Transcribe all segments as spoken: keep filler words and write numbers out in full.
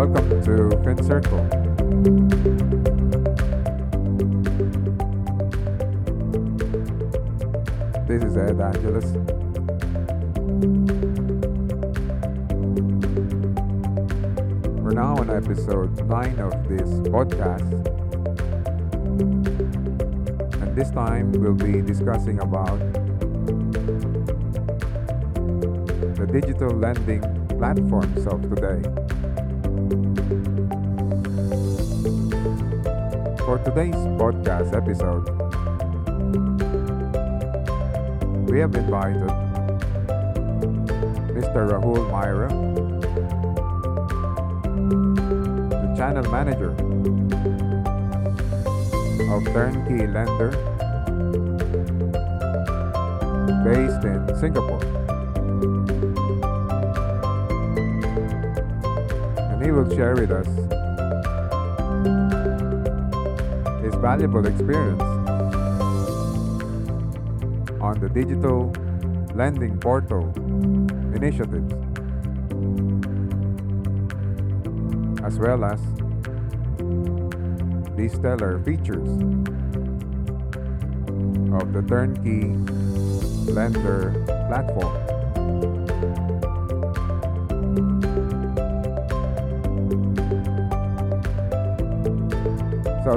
Welcome to FinCircle. This is Ed Angeles. We're now on episode nine of this podcast. And this time we'll be discussing about the digital lending platforms of today. For today's podcast episode, we have invited Mister Rahul Myra, the channel manager of Turnkey Lender, based in Singapore. And he will share with us valuable experience on the digital lending portal initiatives, as well as the stellar features of the Turnkey Lender platform. So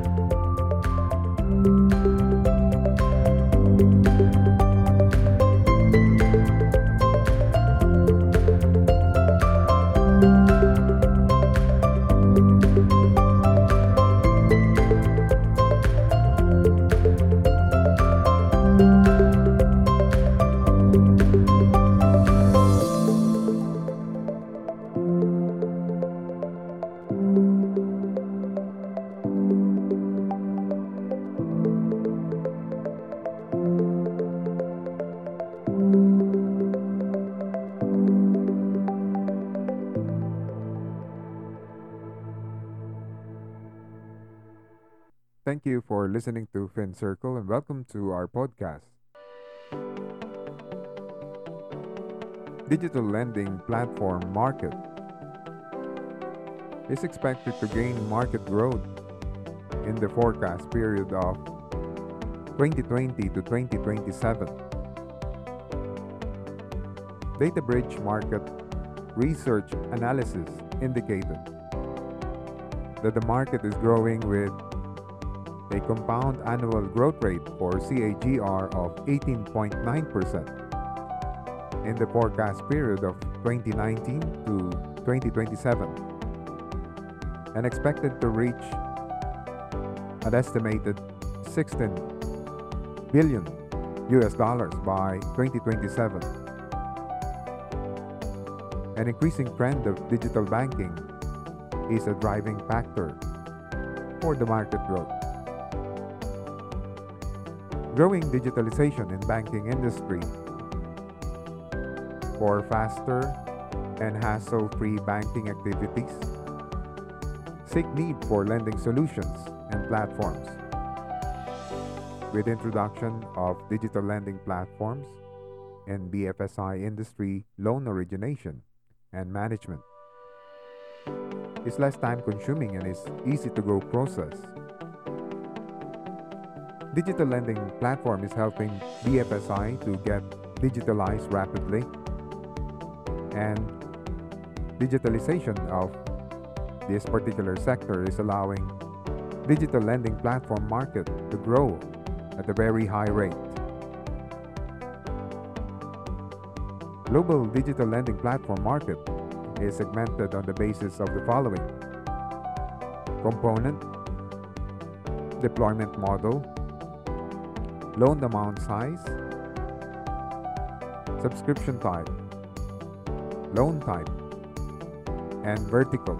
Thank you for listening to FinCircle and welcome to our podcast. Digital lending platform market is expected to gain market growth in the forecast period of twenty twenty to twenty twenty-seven. DataBridge Market Research analysis indicated that the market is growing with a compound annual growth rate, or C A G R, of eighteen point nine percent in the forecast period of twenty nineteen to twenty twenty-seven, and expected to reach an estimated sixteen billion U S dollars by twenty twenty-seven. An increasing trend of digital banking is a driving factor for the market growth. Growing digitalization in banking industry for faster and hassle-free banking activities, seek need for lending solutions and platforms. With introduction of digital lending platforms and B F S I industry loan origination and management, is less time-consuming and is easy-to-go process. Digital lending platform is helping B F S I to get digitalized rapidly, and digitalization of this particular sector is allowing digital lending platform market to grow at a very high rate. Global digital lending platform market is segmented on the basis of the following: component, deployment model, loan amount size, subscription type, loan type, and vertical.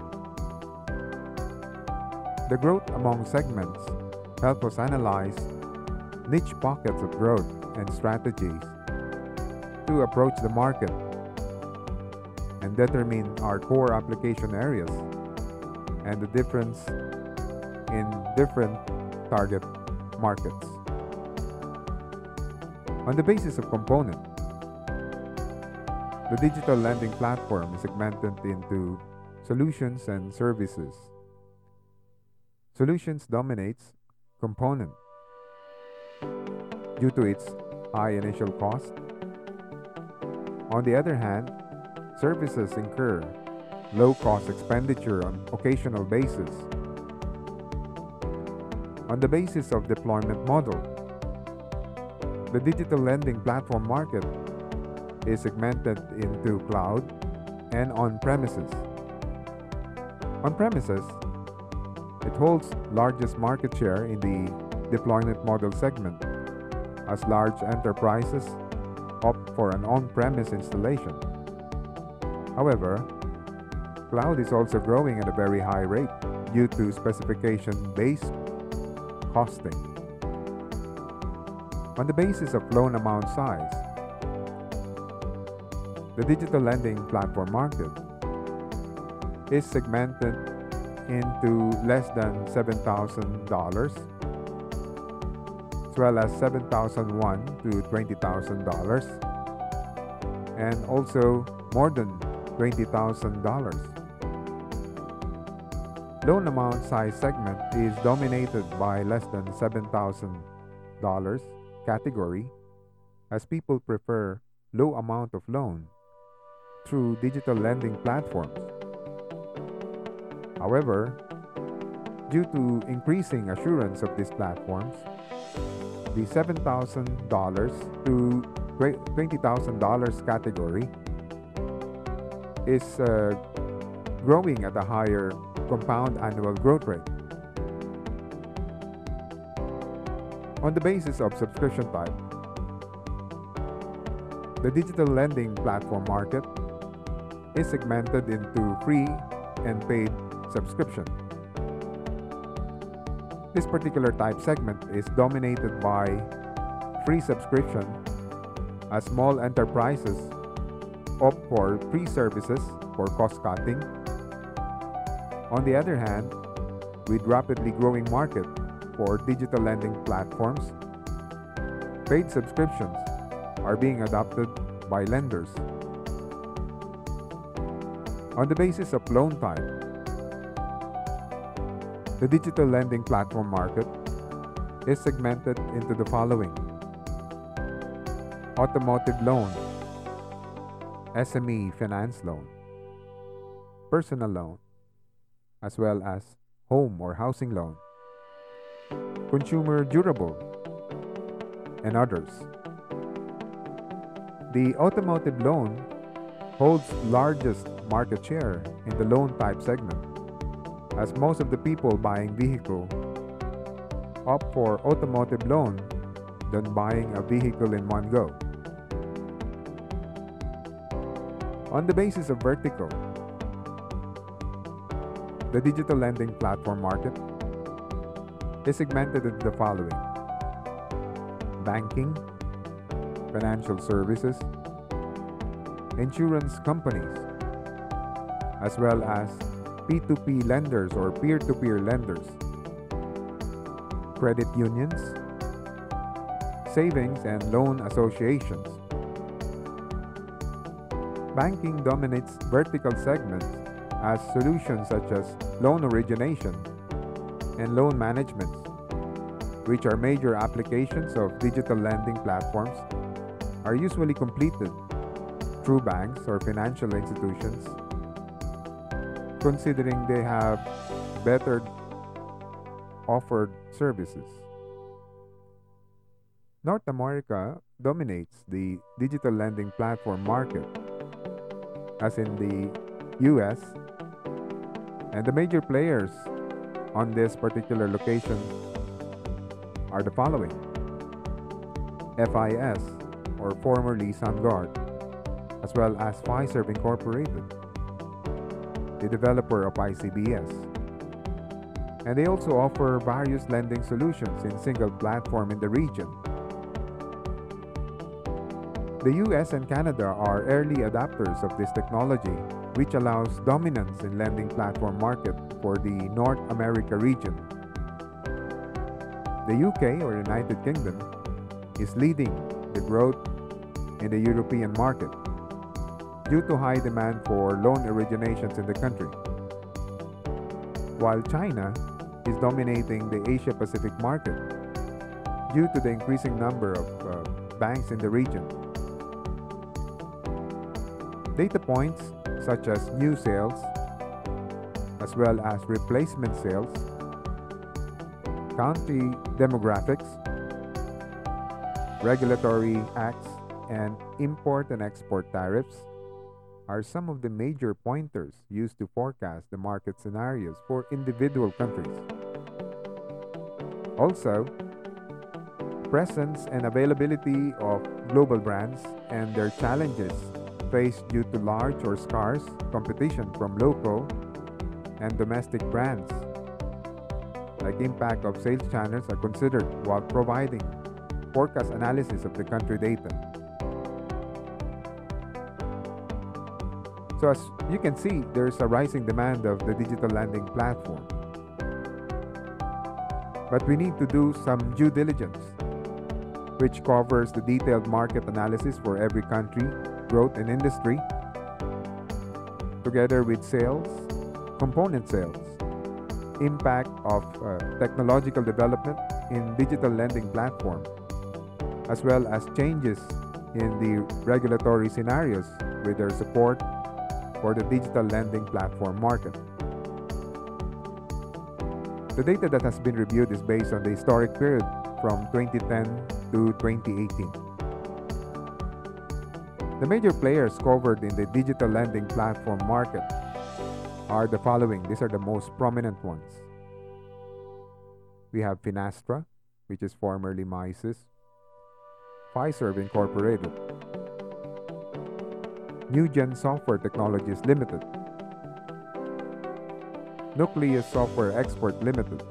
The growth among segments help us analyze niche pockets of growth and strategies to approach the market and determine our core application areas and the difference in different target markets. On the basis of component, the digital lending platform is segmented into solutions and services. Solutions dominates component due to its high initial cost. On the other hand, services incur low cost expenditure on occasional basis. On the basis of deployment model, the digital lending platform market is segmented into cloud and on-premises. On-premises, it holds largest market share in the deployment model segment, as large enterprises opt for an on-premise installation. However, cloud is also growing at a very high rate due to specification-based costing. On the basis of loan amount size, the digital lending platform market is segmented into less than seven thousand dollars, as well as seven thousand one dollars to twenty thousand dollars, and also more than twenty thousand dollars. Loan amount size segment is dominated by less than seven thousand dollars category, as people prefer low amount of loan through digital lending platforms. However, due to increasing assurance of these platforms, the seven thousand dollars to twenty thousand dollars category is uh, growing at a higher compound annual growth rate. On the basis of subscription type, the digital lending platform market is segmented into free and paid subscription. This particular type segment is dominated by free subscription, as small enterprises opt for free services for cost cutting. On the other hand, with rapidly growing market for digital lending platforms, paid subscriptions are being adopted by lenders. On the basis of loan type, the digital lending platform market is segmented into the following: automotive loan, S M E finance loan, personal loan, as well as home or housing loan, consumer durable, and others. The automotive loan holds largest market share in the loan type segment, as most of the people buying vehicle opt for automotive loan than buying a vehicle in one go. On the basis of vertical, the digital lending platform market is segmented into the following: banking, financial services, insurance companies, as well as P two P lenders or peer-to-peer lenders, credit unions, savings and loan associations. Banking dominates vertical segments as solutions such as loan origination and loan management, which are major applications of digital lending platforms, are usually completed through banks or financial institutions, considering they have better offered services. North America dominates the digital lending platform market, as in the U S, and the major players on this particular location are the following: F I S, or formerly SunGard, as well as Fiserv Incorporated, the developer of I C B S. And they also offer various lending solutions in single platform in the region. The U S and Canada are early adopters of this technology, which allows dominance in lending platform market for the North America region. The U K, or United Kingdom, is leading the growth in the European market due to high demand for loan originations in the country, while China is dominating the Asia-Pacific market due to the increasing number of uh, banks in the region. Data points such as new sales, as well as replacement sales, country demographics, regulatory acts, and import and export tariffs are some of the major pointers used to forecast the market scenarios for individual countries. Also, presence and availability of global brands and their challenges faced due to large or scarce competition from local and domestic brands, like impact of sales channels, are considered while providing forecast analysis of the country data. So as you can see, there's a rising demand of the digital lending platform. But we need to do some due diligence, which covers the detailed market analysis for every country, growth and industry, together with sales, component sales, impact of uh, technological development in digital lending platform, as well as changes in the regulatory scenarios with their support for the digital lending platform market. The data that has been reviewed is based on the historic period from twenty ten to twenty eighteen. The major players covered in the digital lending platform market are the following. These are the most prominent ones. We have Finastra, which is formerly Misys, Fiserv Incorporated, Newgen Software Technologies Limited, Nucleus Software Export Limited,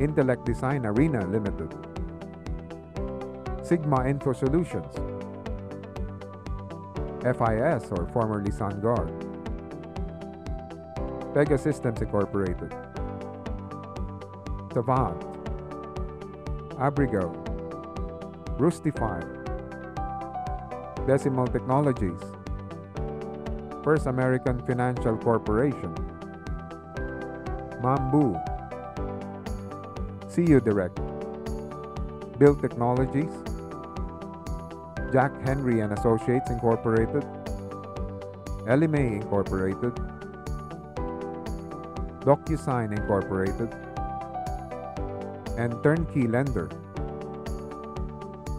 Intellect Design Arena Limited, Sigma Info Solutions, F I S, or formerly SunGard, Pega Systems Incorporated, Savant, Abrigo, Rustify, Decimal Technologies, First American Financial Corporation, Mambu, C U Direct, Build Technologies, Jack Henry and Associates Incorporated, L M A Incorporated, DocuSign Incorporated, and Turnkey Lender,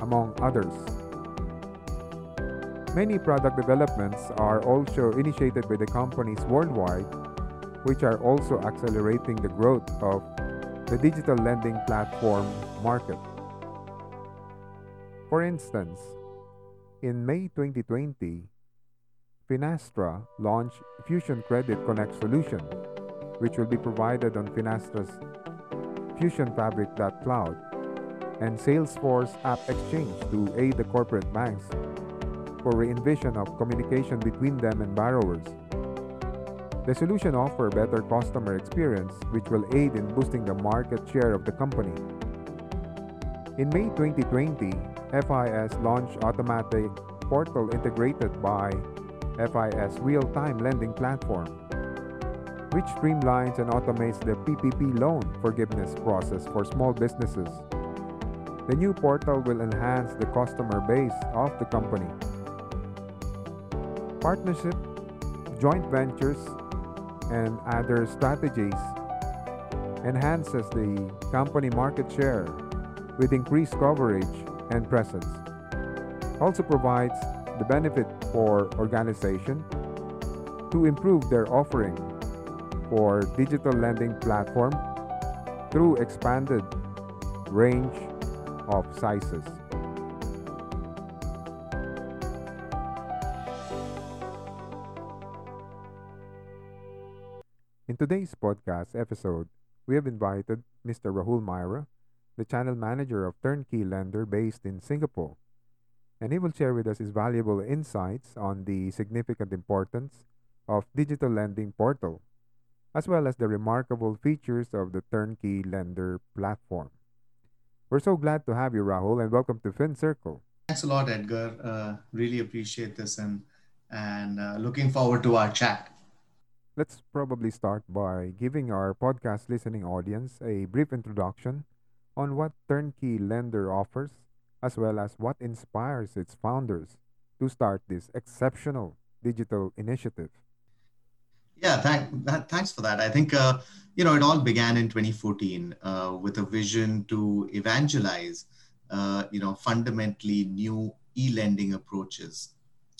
among others. Many product developments are also initiated by the companies worldwide, which are also accelerating the growth of the digital lending platform market. For instance, in May twenty twenty, Finastra launched Fusion Credit Connect solution, which will be provided on Finastra's Fusion Fabric dot cloud and Salesforce App Exchange to aid the corporate banks for re-envision of communication between them and borrowers. The solution offers better customer experience, which will aid in boosting the market share of the company. In May twenty twenty, F I S launched automatic portal integrated by F I S real-time lending platform, which streamlines and automates the P P P loan forgiveness process for small businesses. The new portal will enhance the customer base of the company. Partnership, joint ventures, and other strategies enhances the company market share with increased coverage and presence. Also provides the benefit for organization to improve their offering for digital lending platform through expanded range of sizes. In today's podcast episode, we have invited Mister Rahul Myra, the channel manager of Turnkey Lender based in Singapore, and he will share with us his valuable insights on the significant importance of digital lending portal, as well as the remarkable features of the Turnkey Lender platform. We're so glad to have you, Rahul, and welcome to FinCircle. Thanks a lot, Edgar. Uh, really appreciate this and, and uh, looking forward to our chat. Let's probably start by giving our podcast listening audience a brief introduction on what Turnkey Lender offers, as well as what inspires its founders to start this exceptional digital initiative. Yeah, thank, that, thanks for that. I think, uh, you know, it all began in twenty fourteen uh, with a vision to evangelize, uh, you know, fundamentally new e-lending approaches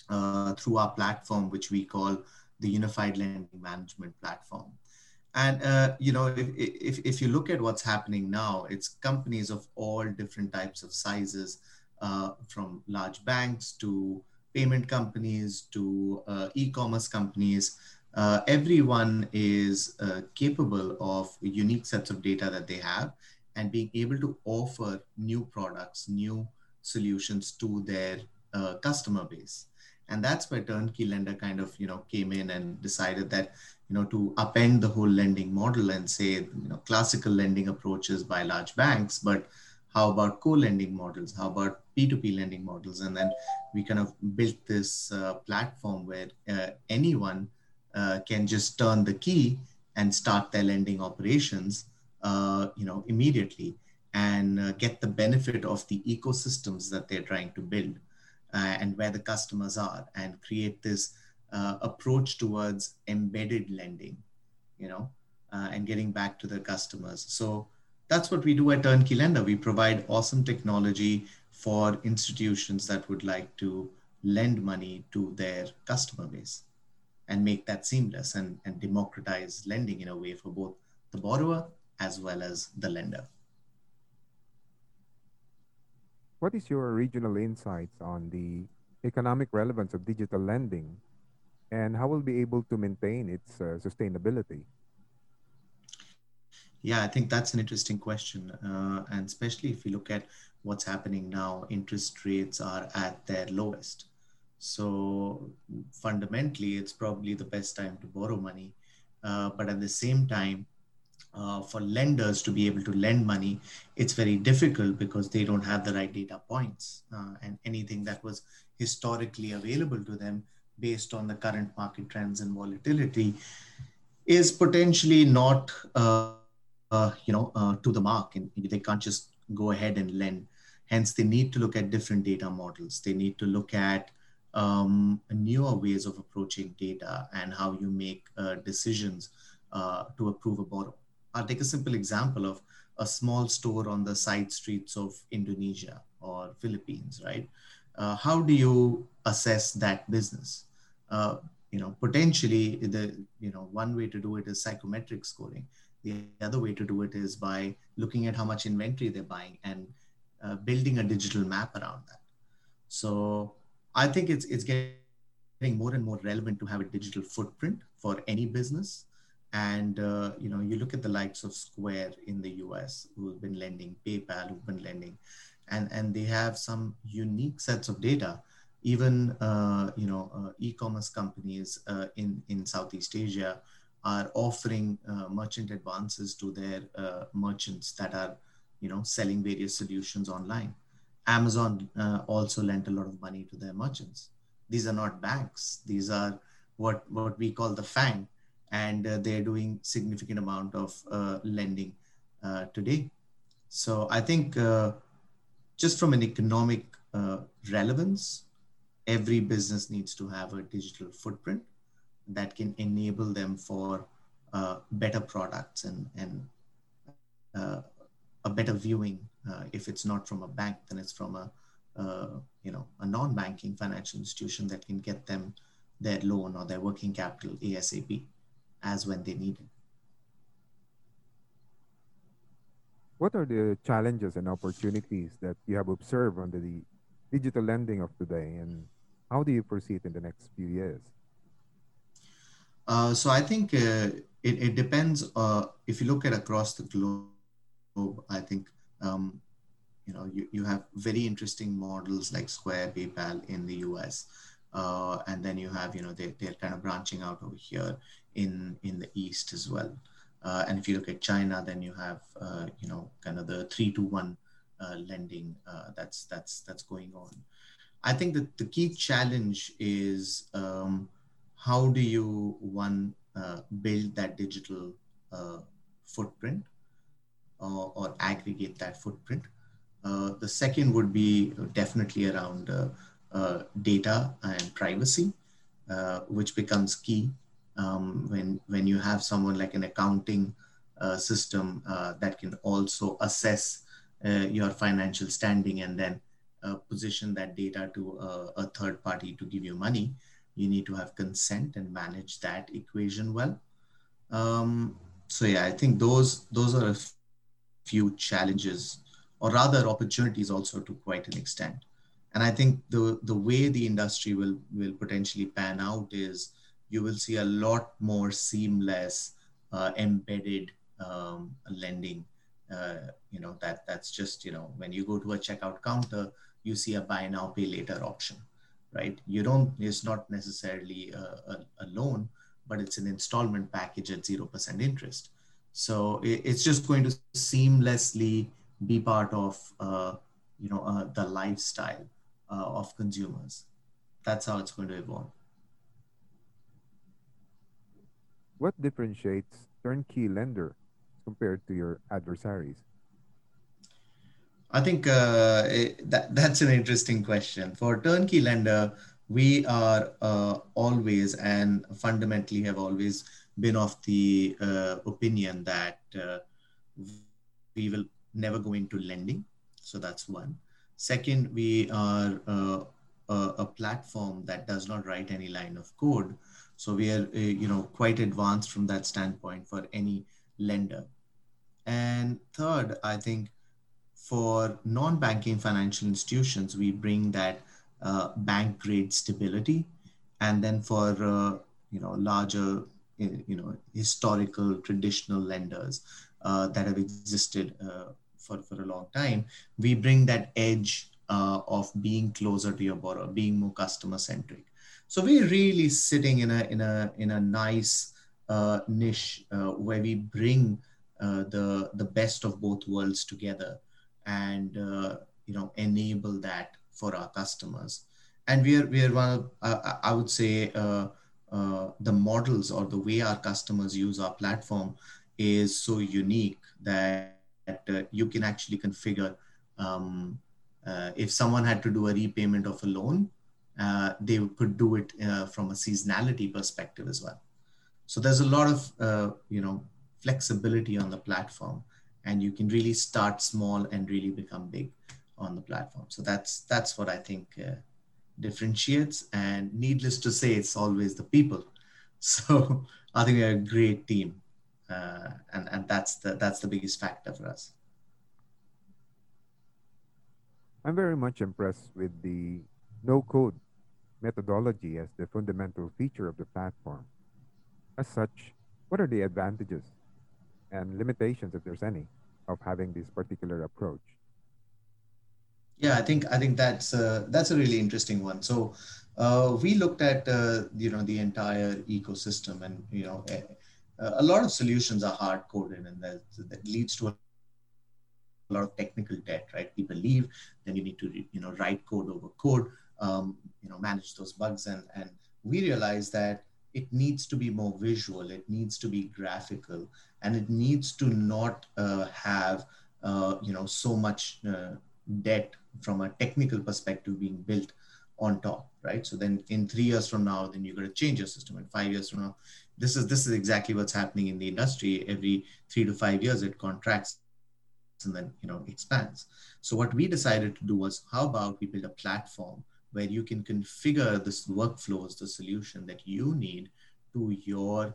uh, through our platform, which we call the Unified Lending Management Platform. And, uh, you know, if, if if you look at what's happening now, it's companies of all different types of sizes, uh, from large banks to payment companies to uh, e-commerce companies. Uh, everyone is uh, capable of unique sets of data that they have and being able to offer new products, new solutions to their uh, customer base. And that's where Turnkey Lender kind of, you know, came in and decided that, you know, to upend the whole lending model and say, you know, classical lending approaches by large banks, but how about co-lending models? How about P two P lending models? And then we kind of built this uh, platform where uh, anyone uh, can just turn the key and start their lending operations, uh, you know, immediately and uh, get the benefit of the ecosystems that they're trying to build. Uh, and where the customers are, and create this uh, approach towards embedded lending, you know, uh, and getting back to the customers. So that's what we do at Turnkey Lender. We provide awesome technology for institutions that would like to lend money to their customer base and make that seamless and, and democratize lending in a way for both the borrower as well as the lender. What is your regional insights on the economic relevance of digital lending and how we'll be able to maintain its uh, sustainability? Yeah, I think that's an interesting question. Uh, and especially if you look at what's happening now, interest rates are at their lowest. So fundamentally, it's probably the best time to borrow money. Uh, but at the same time, Uh, for lenders to be able to lend money, it's very difficult because they don't have the right data points uh, and anything that was historically available to them based on the current market trends and volatility is potentially not, uh, uh, you know, uh, to the mark, and they can't just go ahead and lend. Hence, they need to look at different data models. They need to look at um, newer ways of approaching data and how you make uh, decisions uh, to approve a borrow. I'll take a simple example of a small store on the side streets of Indonesia or Philippines, right? Uh, how do you assess that business? Uh, you know, potentially, the you know one way to do it is psychometric scoring. The other way to do it is by looking at how much inventory they're buying and uh, building a digital map around that. So I think it's it's getting more and more relevant to have a digital footprint for any business. And, uh, you know, you look at the likes of Square in the U S, who've been lending, PayPal, who've been lending, and, and they have some unique sets of data. Even, uh, you know, uh, e-commerce companies uh, in, in Southeast Asia are offering uh, merchant advances to their uh, merchants that are, you know, selling various solutions online. Amazon uh, also lent a lot of money to their merchants. These are not banks. These are what, what we call the FANG. And uh, they're doing significant amount of uh, lending uh, today. So I think uh, just from an economic uh, relevance, every business needs to have a digital footprint that can enable them for uh, better products and, and uh, a better viewing. Uh, if it's not from a bank, then it's from a, uh, you know, a non-banking financial institution that can get them their loan or their working capital ASAP, as when they need it. what are the challenges and opportunities that you have observed under the digital lending of today, and how do you foresee it in the next few years? Uh, so I think uh, it, it depends. Uh, if you look at across the globe, I think um, you know you, you have very interesting models like Square, PayPal in the U S, uh, and then you have you know they they're kind of branching out over here in in the East as well. Uh, and if you look at China, then you have uh, you know kind of the three to one uh, lending uh, that's that's that's going on. I think that the key challenge is um, how do you one uh, build that digital uh, footprint or, or aggregate that footprint. Uh, the second would be definitely around uh, uh, data and privacy, uh, which becomes key. Um, when when you have someone like an accounting uh, system uh, that can also assess uh, your financial standing and then uh, position that data to uh, a third party to give you money, you need to have consent and manage that equation well. Um, so yeah, I think those those are a few challenges, or rather opportunities also to quite an extent. And I think the the way the industry will will potentially pan out is you will see a lot more seamless, uh, embedded um, lending. Uh, you know that that's just you know when you go to a checkout counter, you see a buy now pay later option, right? You don't. It's not necessarily a, a, a loan, but it's an installment package at zero percent interest. So it, it's just going to seamlessly be part of uh, you know uh, the lifestyle uh, of consumers. That's how it's going to evolve. What differentiates Turnkey Lender compared to your adversaries? I think uh, it, that, that's an interesting question. For Turnkey Lender, we are uh, always and fundamentally have always been of the uh, opinion that uh, we will never go into lending. So that's one. Second, we are uh, a, a platform that does not write any line of code. So we are, uh, you know, quite advanced from that standpoint for any lender. And third, I think for non-banking financial institutions, we bring that uh, bank-grade stability. And then for, uh, you know, larger, you know, historical, traditional lenders uh, that have existed uh, for, for a long time, we bring that edge uh, of being closer to your borrower, being more customer-centric. So we're really sitting in a in a in a nice uh, niche uh, where we bring uh, the the best of both worlds together, and uh, you know enable that for our customers. And we are we are one of uh, I would say uh, uh, the models or the way our customers use our platform is so unique that, that uh, you can actually configure um, uh, if someone had to do a repayment of a loan. Uh, they could do it uh, from a seasonality perspective as well. So there's a lot of, uh, you know, flexibility on the platform, and you can really start small and really become big on the platform. So that's that's what I think uh, differentiates. And needless to say, it's always the people. So I think we're a great team, uh, and and that's the that's the biggest factor for us. I'm very much impressed with the no-code methodology as the fundamental feature of the platform. As such, what are the advantages and limitations, if there's any, of having this particular approach? Yeah, I think I think that's a, that's a really interesting one. So uh, we looked at uh, you know the entire ecosystem, and you know a, a lot of solutions are hard-coded, and that, that leads to a lot of technical debt, right? People leave, then you need to you know write code over code. Um, you know, manage those bugs. And, and we realized that it needs to be more visual, it needs to be graphical, and it needs to not uh, have, uh, you know, so much uh, debt from a technical perspective being built on top, right? So then in three years from now, then you're going to change your system. In five years from now, this is, this is exactly what's happening in the industry. Every three to five years, it contracts and then, you know, expands. So what we decided to do was, how about we build a platform where you can configure this workflows, the solution that you need to your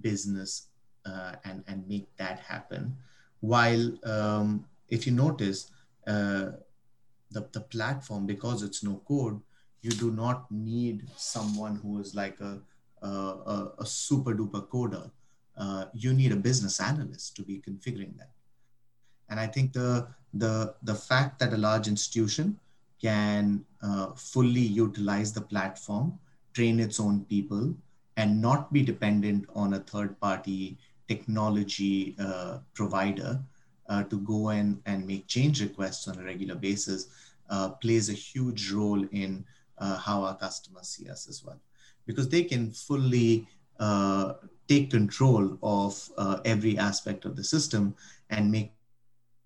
business uh, and, and make that happen. While um, if you notice uh, the, the platform, because it's no code, you do not need someone who is like a, a, a super duper coder. Uh, you need a business analyst to be configuring that. And I think the, the, the fact that a large institution can uh, fully utilize the platform, train its own people, and not be dependent on a third-party technology uh, provider uh, to go in and make change requests on a regular basis uh, plays a huge role in uh, how our customers see us as well. Because they can fully uh, take control of uh, every aspect of the system and make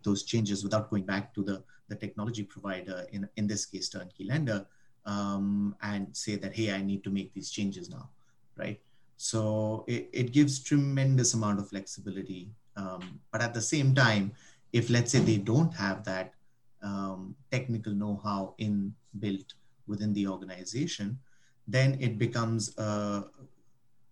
those changes without going back to the, the technology provider, in, in this case, Turnkey Lender, um, and say that, hey, I need to make these changes now, right? So it, it gives tremendous amount of flexibility. Um, but at the same time, if let's say they don't have that um, technical know-how inbuilt within the organization, then it becomes uh,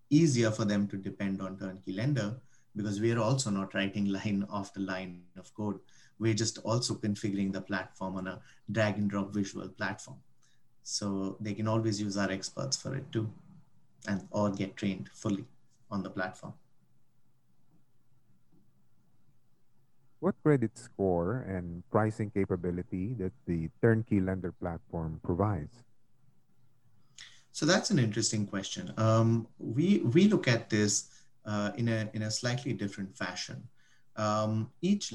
easier for them to depend on Turnkey Lender, because we are also not writing line after line of code. We're just also configuring the platform on a drag and drop visual platform. So they can always use our experts for it too, and or get trained fully on the platform. What credit score and pricing capability that the Turnkey Lender platform provides? So that's an interesting question. Um, we we look at this uh, in a in a slightly different fashion. Um, each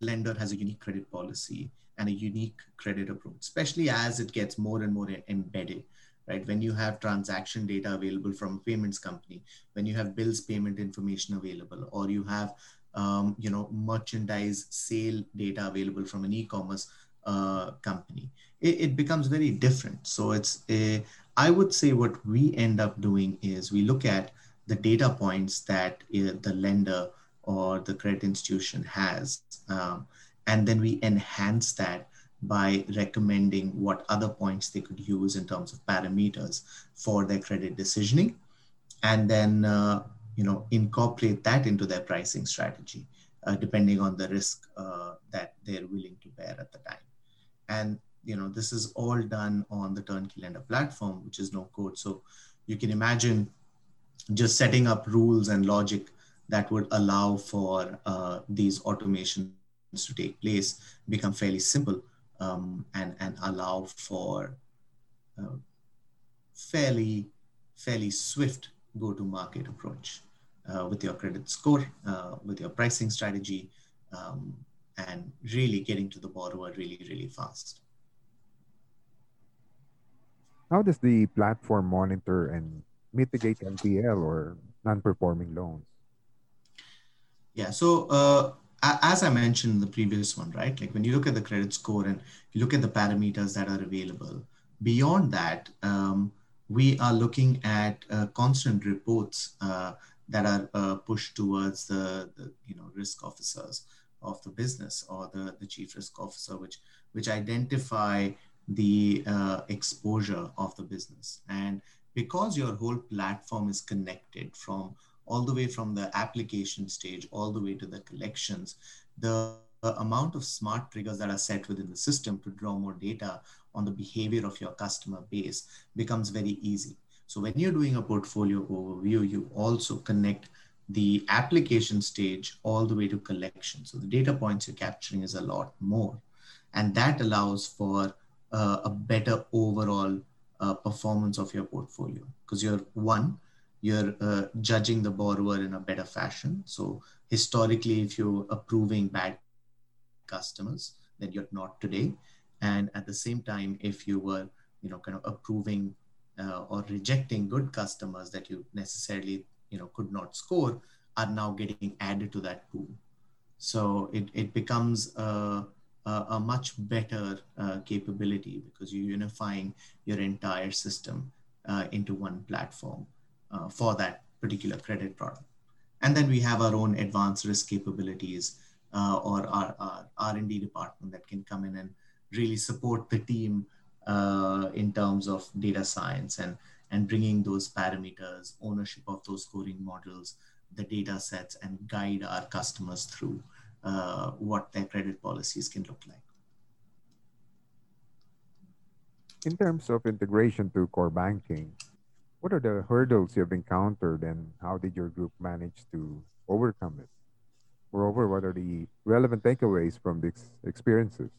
lender has a unique credit policy and a unique credit approach, especially as it gets more and more embedded. Right? When you have transaction data available from a payments company, when you have bills payment information available, or you have um, you know, merchandise sale data available from an e-commerce uh, company, it, it becomes very different. So it's a, I would say what we end up doing is we look at the data points that uh, the lender or the credit institution has, um, and then we enhance that by recommending what other points they could use in terms of parameters for their credit decisioning, and then uh, you know incorporate that into their pricing strategy, uh, depending on the risk uh, that they're willing to bear at the time. And you know this is all done on the Turnkey Lender platform, which is no code. So you can imagine just setting up rules and logic that would allow for uh, these automations to take place, become fairly simple. Um, and, and allow for uh, fairly, fairly swift go-to-market approach uh, with your credit score, uh, with your pricing strategy, um, and really getting to the borrower really, really fast. How does the platform monitor and mitigate N P L or non-performing loans? Yeah, so... Uh, As I mentioned in the previous one, right? Like when you look at the credit score and you look at the parameters that are available, beyond that, um, we are looking at uh, constant reports uh, that are uh, pushed towards the, the you know risk officers of the business or the, the chief risk officer, which which identify the uh, exposure of the business. And because your whole platform is connected from all the way from the application stage, all the way to the collections, the amount of smart triggers that are set within the system to draw more data on the behavior of your customer base becomes very easy. So when you're doing a portfolio overview, you also connect the application stage all the way to collection. So the data points you're capturing is a lot more. And that allows for uh, a better overall uh, performance of your portfolio, because you're one, you're uh, judging the borrower in a better fashion. So historically, if you're approving bad customers, then you're not today. And at the same time, if you were, you know, kind of approving uh, or rejecting good customers that you necessarily, you know, could not score, are now getting added to that pool. So it, it becomes a, a, a much better uh, capability, because you're unifying your entire system uh, into one platform. Uh, for that particular credit product. And then we have our own advanced risk capabilities uh, or our, our R and D department that can come in and really support the team uh, in terms of data science and, and bringing those parameters, ownership of those scoring models, the data sets, and guide our customers through uh, what their credit policies can look like. In terms of integration to core banking, what are the hurdles you've encountered and how did your group manage to overcome it? Moreover, what are the relevant takeaways from these experiences?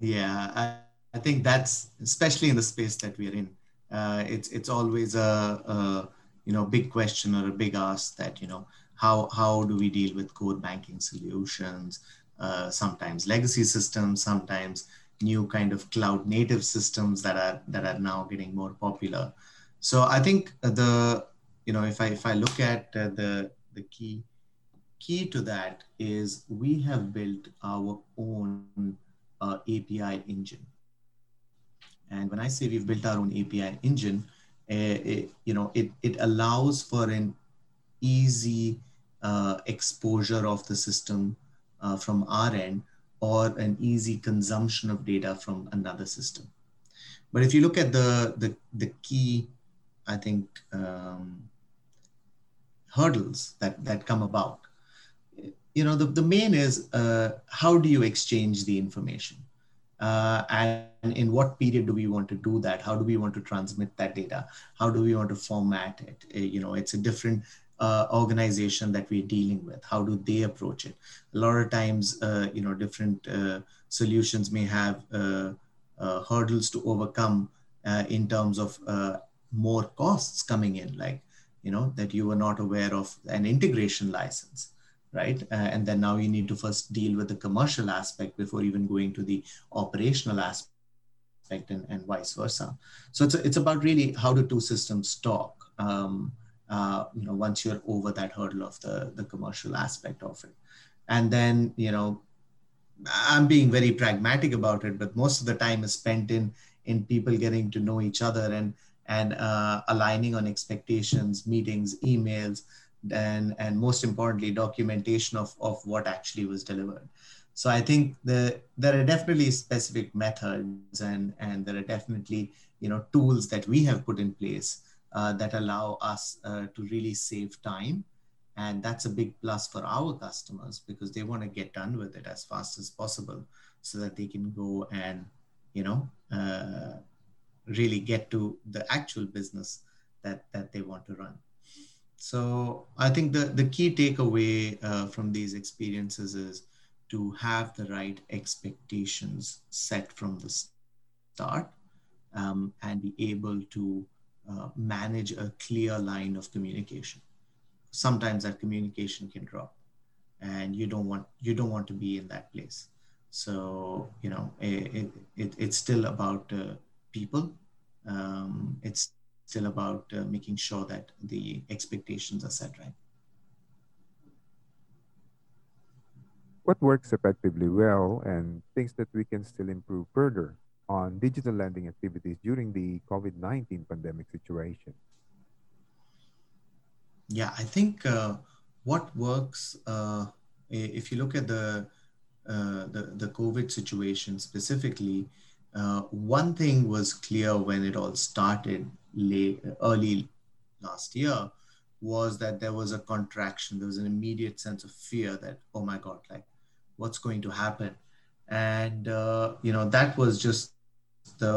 Yeah, I, I think that's, especially in the space that we're in, uh, it's it's always a, a you know big question or a big ask that, you know, how, how do we deal with core banking solutions, uh, sometimes legacy systems, sometimes new kind of cloud native systems that are that are now getting more popular. So I think the, you know, if I if I look at uh, the the key key to that is we have built our own uh, A P I engine. And when I say we've built our own A P I engine, uh, it, you know, it it allows for an easy uh, exposure of the system uh, from our end, or an easy consumption of data from another system. But if you look at the the, the key, I think, um, hurdles that, that come about, you know, the, the main is uh, how do you exchange the information? Uh, and in what period do we want to do that? How do we want to transmit that data? How do we want to format it? You know, it's a different Uh, organization that we're dealing with. How do they approach it? A lot of times, uh, you know, different uh, solutions may have uh, uh, hurdles to overcome uh, in terms of uh, more costs coming in, like, you know, that you were not aware of an integration license, right? Uh, and then now you need to first deal with the commercial aspect before even going to the operational aspect and, and vice versa. So it's, it's about really how do two systems talk? Um, Uh, you know, once you're over that hurdle of the, the commercial aspect of it. And then, you know, I'm being very pragmatic about it, but most of the time is spent in in people getting to know each other and and uh, aligning on expectations, meetings, emails, and and most importantly, documentation of, of what actually was delivered. So I think the there are definitely specific methods and, and there are definitely, you know, tools that we have put in place Uh, that allow us uh, to really save time. And that's a big plus for our customers because they want to get done with it as fast as possible so that they can go and, you know, uh, really get to the actual business that, that they want to run. So I think the, the key takeaway uh, from these experiences is to have the right expectations set from the start um, and be able to Uh, manage a clear line of communication. Sometimes that communication can drop, and you don't want you don't want to be in that place. So you know it, it it's still about uh, people. Um, it's still about uh, making sure that the expectations are set right. What works effectively well, and things that we can still improve further on digital lending activities during the COVID nineteen pandemic situation? Yeah, I think uh, what works, uh, if you look at the, uh, the, the COVID situation specifically, uh, one thing was clear when it all started late, early last year was that there was a contraction. There was an immediate sense of fear that, oh my God, like what's going to happen? And, uh, you know, that was just the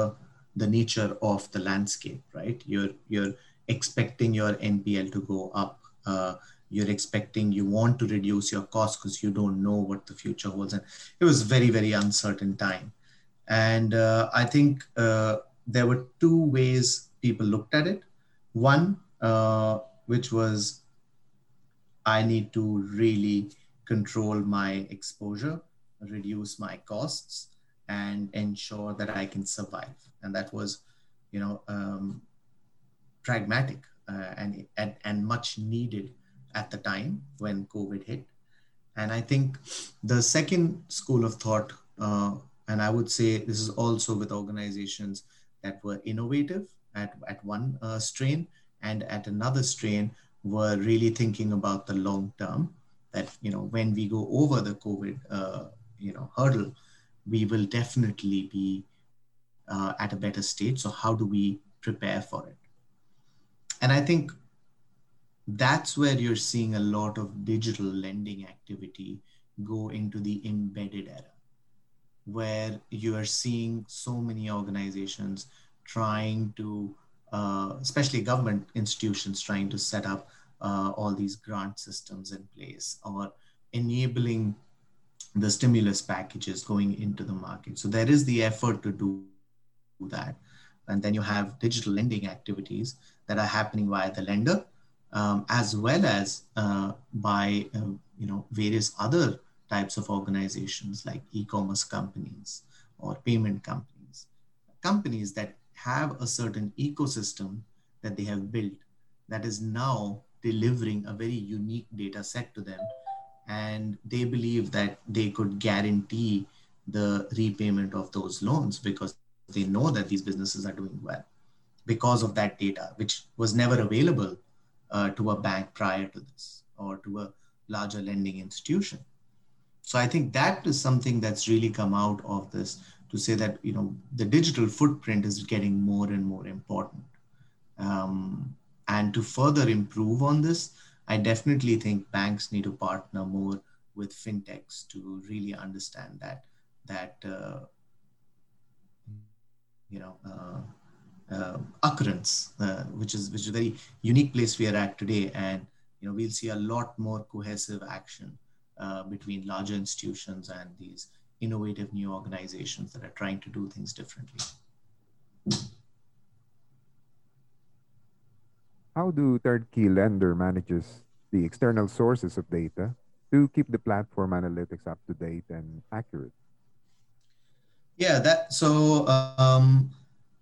the nature of the landscape, right? You're you're expecting your N P L to go up. Uh, you're expecting you want to reduce your costs because you don't know what the future holds. And it was very, very uncertain time. And uh, I think uh, there were two ways people looked at it. One, uh, which was, I need to really control my exposure, reduce my costs, and ensure that I can survive. And that was, you know, um, pragmatic uh, and, and and much needed at the time when COVID hit. And I think the second school of thought, uh, and I would say this is also with organizations that were innovative at, at one uh, strain and at another strain were really thinking about the long term, that, you know, when we go over the COVID uh, you know, hurdle, we will definitely be uh, at a better state. So how do we prepare for it? And I think that's where you're seeing a lot of digital lending activity go into the embedded era, where you are seeing so many organizations trying to, uh, especially government institutions, trying to set up uh, all these grant systems in place or enabling the stimulus packages going into the market. So there is the effort to do that. And then you have digital lending activities that are happening via the lender, um, as well as uh, by uh, you know various other types of organizations like e-commerce companies or payment companies, companies that have a certain ecosystem that they have built that is now delivering a very unique data set to them. And they believe that they could guarantee the repayment of those loans because they know that these businesses are doing well because of that data, which was never available uh, to a bank prior to this or to a larger lending institution. So I think that is something that's really come out of this to say that, you know, the digital footprint is getting more and more important. Um, and to further improve on this, I definitely think banks need to partner more with fintechs to really understand that, that uh, you know, uh, uh, occurrence, uh, which is which is a very unique place we are at today. And, you know, we'll see a lot more cohesive action Uh, between larger institutions and these innovative new organizations that are trying to do things differently. How do Turnkey Lender manages the external sources of data to keep the platform analytics up to date and accurate? Yeah, that so um,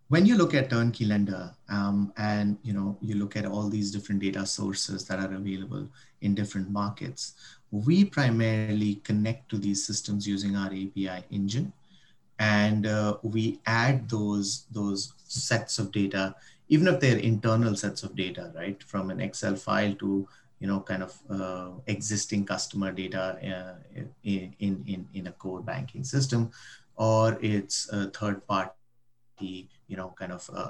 when you look at Turnkey Lender um, and you know you look at all these different data sources that are available in different markets, we primarily connect to these systems using our A P I engine, and uh, we add those, those sets of data, even if they're internal sets of data, right? From an Excel file to, you know, kind of uh, existing customer data uh, in, in, in a core banking system, or it's a third party, you know, kind of a,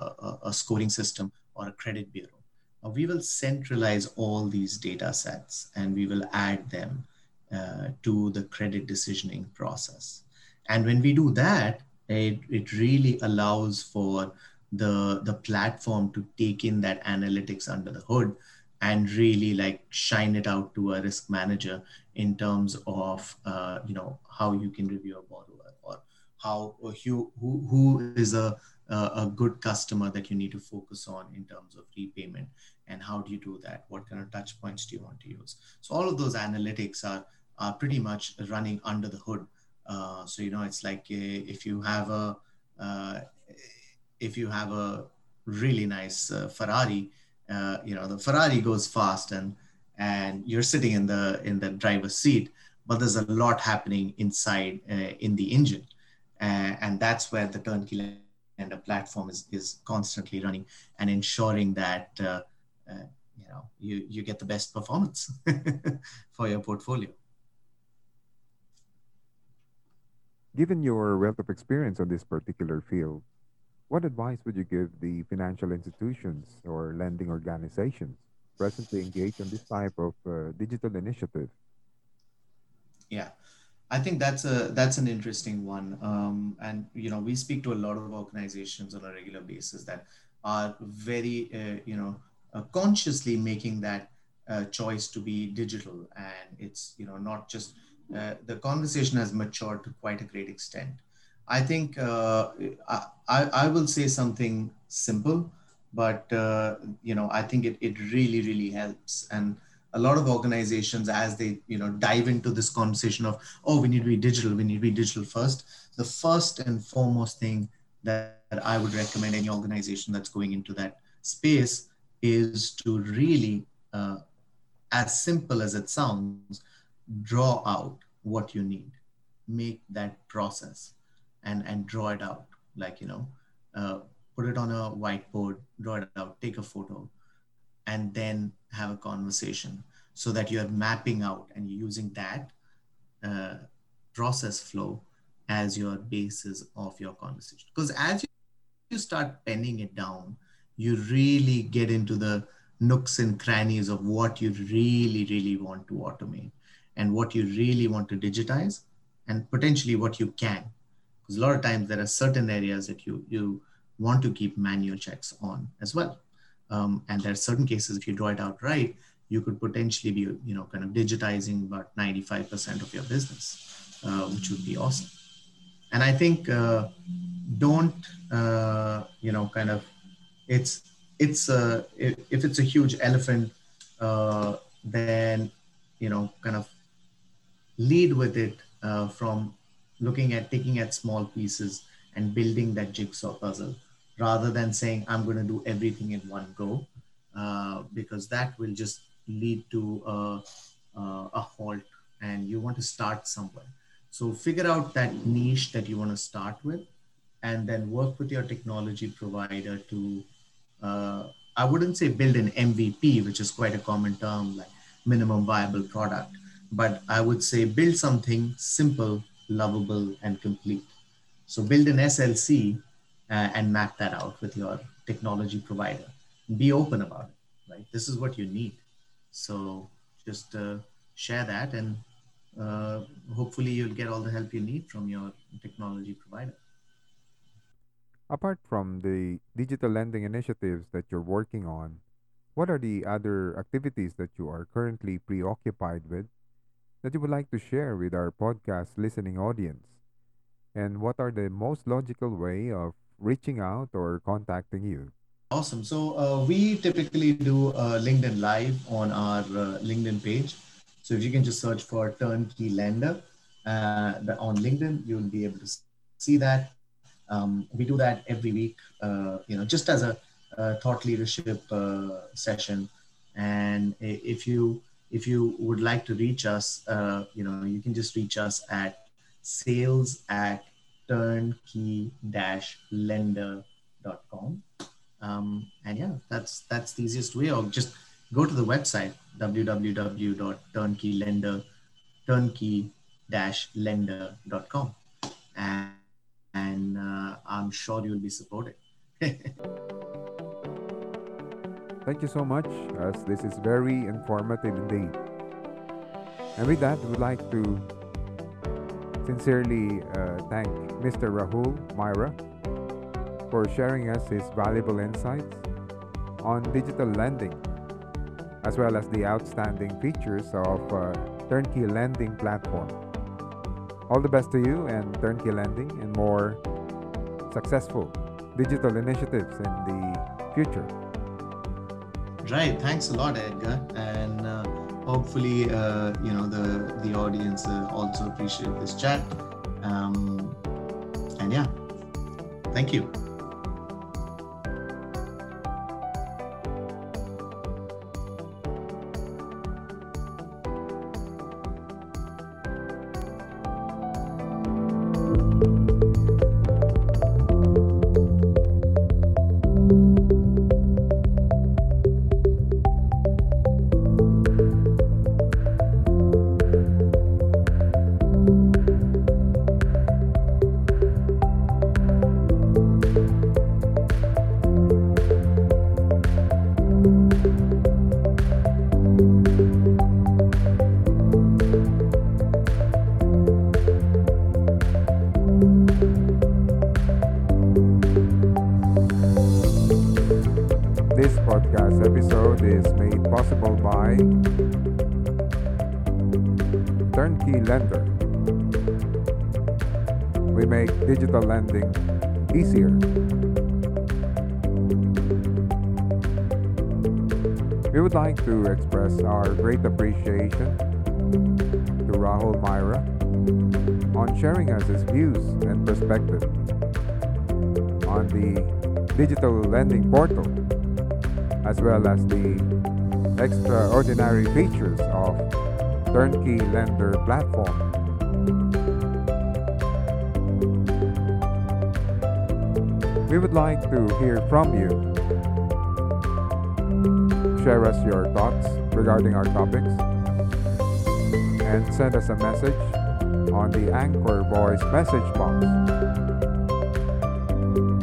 a scoring system or a credit bureau. We will centralize all these data sets and we will add them uh, to the credit decisioning process. And when we do that, it, it really allows for the, the platform to take in that analytics under the hood and really like shine it out to a risk manager in terms of uh, you know how you can review a borrower or how or who, who, who is a Uh, a good customer that you need to focus on in terms of repayment, and how do you do that? What kind of touch points do you want to use? So all of those analytics are are pretty much running under the hood. Uh, so you know it's like if you have a uh, if you have a really nice uh, Ferrari, uh, you know the Ferrari goes fast, and and you're sitting in the in the driver's seat, but there's a lot happening inside uh, in the engine, uh, and that's where the Turnkey and a platform is, is constantly running and ensuring that uh, uh, you know you, you get the best performance for your portfolio. Given your wealth of experience on this particular field, what advice would you give the financial institutions or lending organizations presently engaged in this type of uh, digital initiative? Yeah. I think that's a that's an interesting one, um, and you know we speak to a lot of organizations on a regular basis that are very uh, you know uh, consciously making that uh, choice to be digital, and it's you know not just uh, the conversation has matured to quite a great extent. I think uh, I, I will say something simple, but uh, you know I think it it really really helps. And a lot of organizations, as they you know dive into this conversation of, oh, we need to be digital, we need to be digital first. The first and foremost thing that I would recommend any organization that's going into that space is to really, uh, as simple as it sounds, draw out what you need, make that process and, and draw it out. Like, you know, uh, put it on a whiteboard, draw it out, take a photo, and then have a conversation so that you're mapping out and using that uh, process flow as your basis of your conversation. Because as you start penning it down, you really get into the nooks and crannies of what you really, really want to automate. and what you really want to digitize and potentially what you can. Because a lot of times there are certain areas that you, you want to keep manual checks on as well. Um, and there are certain cases, if you draw it out right, you could potentially be, you know, kind of digitizing about ninety-five percent of your business, uh, which would be awesome. And I think uh, don't, uh, you know, kind of, it's, it's a, if it's a huge elephant, uh, then, you know, kind of lead with it uh, from looking at, taking at small pieces and building that jigsaw puzzle, rather than saying, I'm going to do everything in one go, uh, because that will just lead to a, a halt, and you want to start somewhere. So figure out that niche that you want to start with, and then work with your technology provider to, uh, I wouldn't say build an M V P, which is quite a common term, like minimum viable product, but I would say build something simple, lovable, and complete. So build an S L C uh, and map that out with your technology provider. Be open about it, right? This is what you need. So just uh, share that, and uh, hopefully you'll get all the help you need from your technology provider. Apart from the digital lending initiatives that you're working on, what are the other activities that you are currently preoccupied with that you would like to share with our podcast listening audience? And what are the most logical way of reaching out or contacting you? Awesome. So uh, we typically do uh, LinkedIn Live on our uh, LinkedIn page. So if you can just search for Turnkey Lender uh, the, on LinkedIn, you'll be able to see that. Um, we do that every week, uh, you know, just as a, a thought leadership uh, session. And if you if you would like to reach us, uh, you know, you can just reach us at sales at turnkey dash lender dot com. Um, and yeah, that's that's the easiest way. Or just go to the website, w w w dot turnkey lender turnkey dash lender dot com. And and uh, I'm sure you'll be supported. Thank you so much, as this is very informative indeed. And with that, we'd like to sincerely uh, thank Mister Rahul Myra for sharing us his valuable insights on digital lending, as well as the outstanding features of uh, Turnkey Lending platform. All the best to you and Turnkey Lending, and more successful digital initiatives in the future. Right. Thanks a lot, Edgar. And uh, hopefully, uh, you know, the, the audience uh, also appreciate this chat. Um, and yeah, thank you. Lender. We make digital lending easier. We would like to express our great appreciation to Rahul Myra on sharing us his views and perspective on the digital lending portal, as well as the extraordinary features of Turnkey Lender platform. We would like to hear from you. Share us your thoughts regarding our topics, and send us a message on the Anchor Voice message box.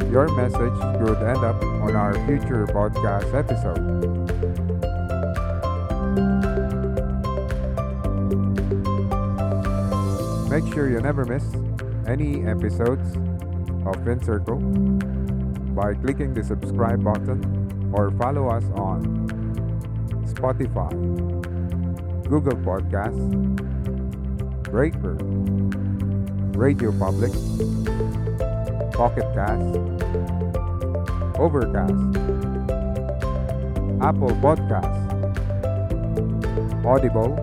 Your message could end up on our future podcast episode. Make sure you never miss any episodes of FinCircle by clicking the subscribe button or follow us on Spotify, Google Podcasts, Breaker, Radio Public, Pocket Cast, Overcast, Apple Podcasts, Audible,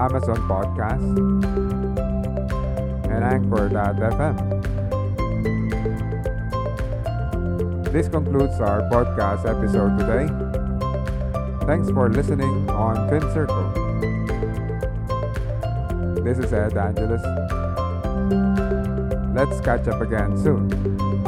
Amazon Podcasts, and Anchor dot f m. This concludes our podcast episode today. Thanks for listening on FinCircle. This is Ed Angeles. Let's catch up again soon.